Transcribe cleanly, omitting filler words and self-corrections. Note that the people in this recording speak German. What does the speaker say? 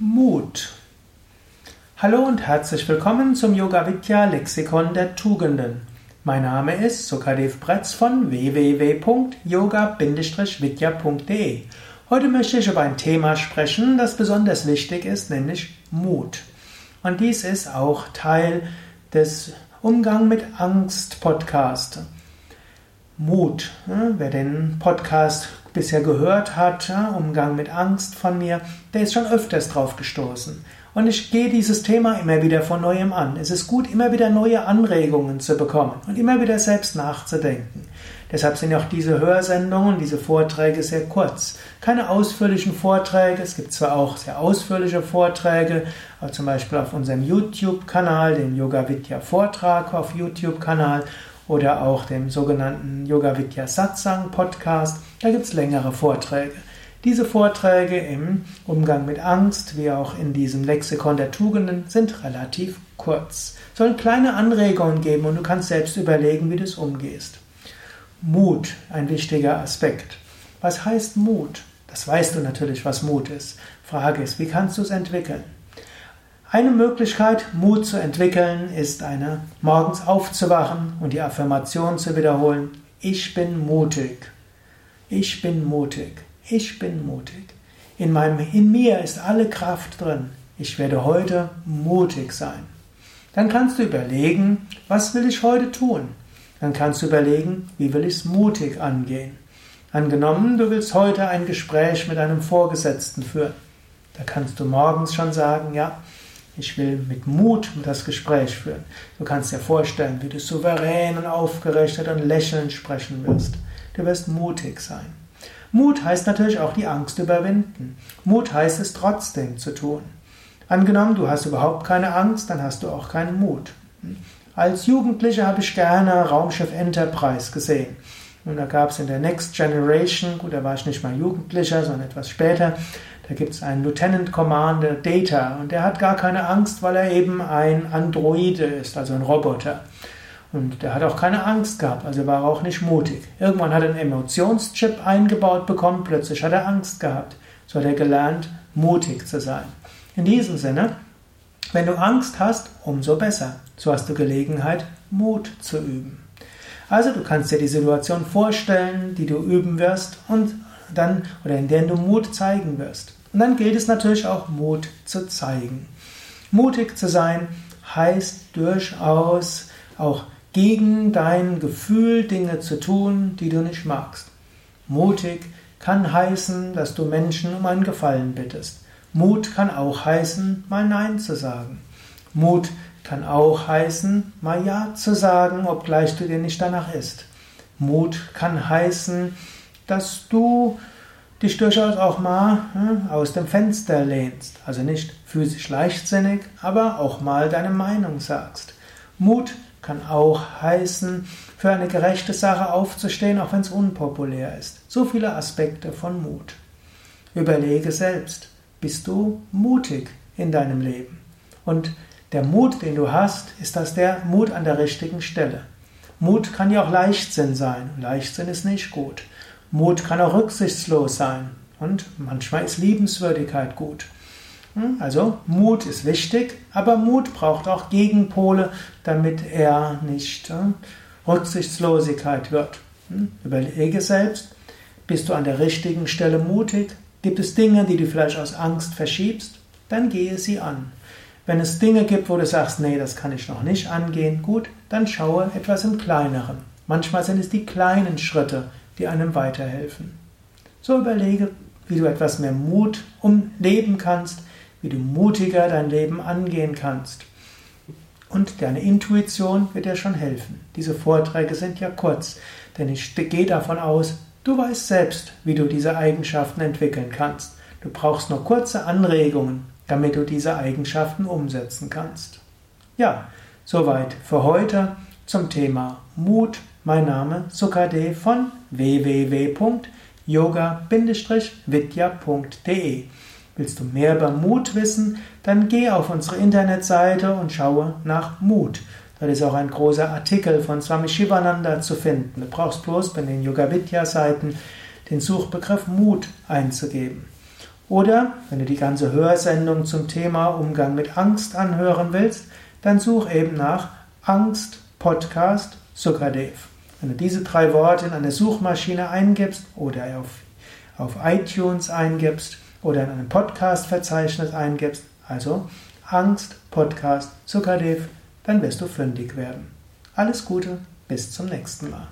Mut. Hallo und herzlich willkommen zum Yoga Vidya Lexikon der Tugenden. Mein Name ist Sukadev Bretz von www.yoga-vidya.de. Heute möchte ich über ein Thema sprechen, das besonders wichtig ist, nämlich Mut. Und dies ist auch Teil des Umgang mit Angst Podcast. Mut. Wer den Podcast bisher gehört hat, Umgang mit Angst von mir, der ist schon öfters drauf gestoßen. Und ich gehe dieses Thema immer wieder von Neuem an. Es ist gut, immer wieder neue Anregungen zu bekommen und immer wieder selbst nachzudenken. Deshalb sind auch diese Hörsendungen, diese Vorträge sehr kurz. Keine ausführlichen Vorträge. Es gibt zwar auch sehr ausführliche Vorträge, zum Beispiel auf unserem YouTube-Kanal, dem Yoga Vidya Vortrag auf YouTube-Kanal oder auch dem sogenannten Yoga Vidya Satsang Podcast. Da gibt es längere Vorträge. Diese Vorträge im Umgang mit Angst, wie auch in diesem Lexikon der Tugenden, sind relativ kurz. Sollen kleine Anregungen geben und du kannst selbst überlegen, wie du es umgehst. Mut, ein wichtiger Aspekt. Was heißt Mut? Das weißt du natürlich, was Mut ist. Frage ist, wie kannst du es entwickeln? Eine Möglichkeit, Mut zu entwickeln, ist morgens aufzuwachen und die Affirmation zu wiederholen. Ich bin mutig. Ich bin mutig. Ich bin mutig. In mir ist alle Kraft drin. Ich werde heute mutig sein. Dann kannst du überlegen, was will ich heute tun? Dann kannst du überlegen, wie will ich es mutig angehen? Angenommen, du willst heute ein Gespräch mit einem Vorgesetzten führen. Da kannst du morgens schon sagen, ja, ich will mit Mut das Gespräch führen. Du kannst dir vorstellen, wie du souverän und aufgerichtet und lächelnd sprechen wirst. Du wirst mutig sein. Mut heißt natürlich auch die Angst überwinden. Mut heißt es trotzdem zu tun. Angenommen, du hast überhaupt keine Angst, dann hast du auch keinen Mut. Als Jugendlicher habe ich gerne Raumschiff Enterprise gesehen. Und da gab es in der Next Generation, gut, da war ich nicht mal Jugendlicher, sondern etwas später, da gibt es einen Lieutenant Commander Data. Und der hat gar keine Angst, weil er eben ein Androide ist, also ein Roboter. Und der hat auch keine Angst gehabt, also war er auch nicht mutig. Irgendwann hat er einen Emotionschip eingebaut bekommen, plötzlich hat er Angst gehabt. So hat er gelernt, mutig zu sein. In diesem Sinne, wenn du Angst hast, umso besser. So hast du Gelegenheit, Mut zu üben. Also du kannst dir die Situation vorstellen, die du üben wirst und dann, oder in der du Mut zeigen wirst. Und dann gilt es natürlich auch, Mut zu zeigen. Mutig zu sein heißt durchaus auch gegen dein Gefühl Dinge zu tun, die du nicht magst. Mutig kann heißen, dass du Menschen um einen Gefallen bittest. Mut kann auch heißen, mal Nein zu sagen. Mut kann auch heißen, mal Ja zu sagen, obgleich du dir nicht danach ist. Mut kann heißen, dass du dich durchaus auch mal aus dem Fenster lehnst. Also nicht physisch leichtsinnig, aber auch mal deine Meinung sagst. Mut kann auch heißen, für eine gerechte Sache aufzustehen, auch wenn es unpopulär ist. So viele Aspekte von Mut. Überlege selbst, bist du mutig in deinem Leben? Und der Mut, den du hast, ist das der Mut an der richtigen Stelle. Mut kann ja auch Leichtsinn sein. Leichtsinn ist nicht gut. Mut kann auch rücksichtslos sein. Und manchmal ist Liebenswürdigkeit gut. Also Mut ist wichtig, aber Mut braucht auch Gegenpole, damit er nicht Rücksichtslosigkeit wird. Überlege selbst, bist du an der richtigen Stelle mutig? Gibt es Dinge, die du vielleicht aus Angst verschiebst? Dann gehe sie an. Wenn es Dinge gibt, wo du sagst, nee, das kann ich noch nicht angehen, gut, dann schaue etwas im Kleineren. Manchmal sind es die kleinen Schritte, die einem weiterhelfen. So überlege, wie du etwas mehr Mut umleben kannst, wie du mutiger dein Leben angehen kannst. Und deine Intuition wird dir schon helfen. Diese Vorträge sind ja kurz, denn ich gehe davon aus, du weißt selbst, wie du diese Eigenschaften entwickeln kannst. Du brauchst nur kurze Anregungen, damit du diese Eigenschaften umsetzen kannst. Ja, soweit für heute zum Thema Mut. Mein Name Sukadev von www.yoga-vidya.de. Willst du mehr über Mut wissen, dann geh auf unsere Internetseite und schaue nach Mut. Da ist auch ein großer Artikel von Swami Sivananda zu finden. Du brauchst bloß bei den Yoga Vidya Seiten den Suchbegriff Mut einzugeben. Oder, wenn du die ganze Hörsendung zum Thema Umgang mit Angst anhören willst, dann such eben nach Angst, Podcast, Sukadev. Wenn du diese drei Worte in eine Suchmaschine eingibst oder auf iTunes eingibst oder in einem Podcast-Verzeichnis eingibst, also Angst, Podcast, Sukadev, dann wirst du fündig werden. Alles Gute, bis zum nächsten Mal.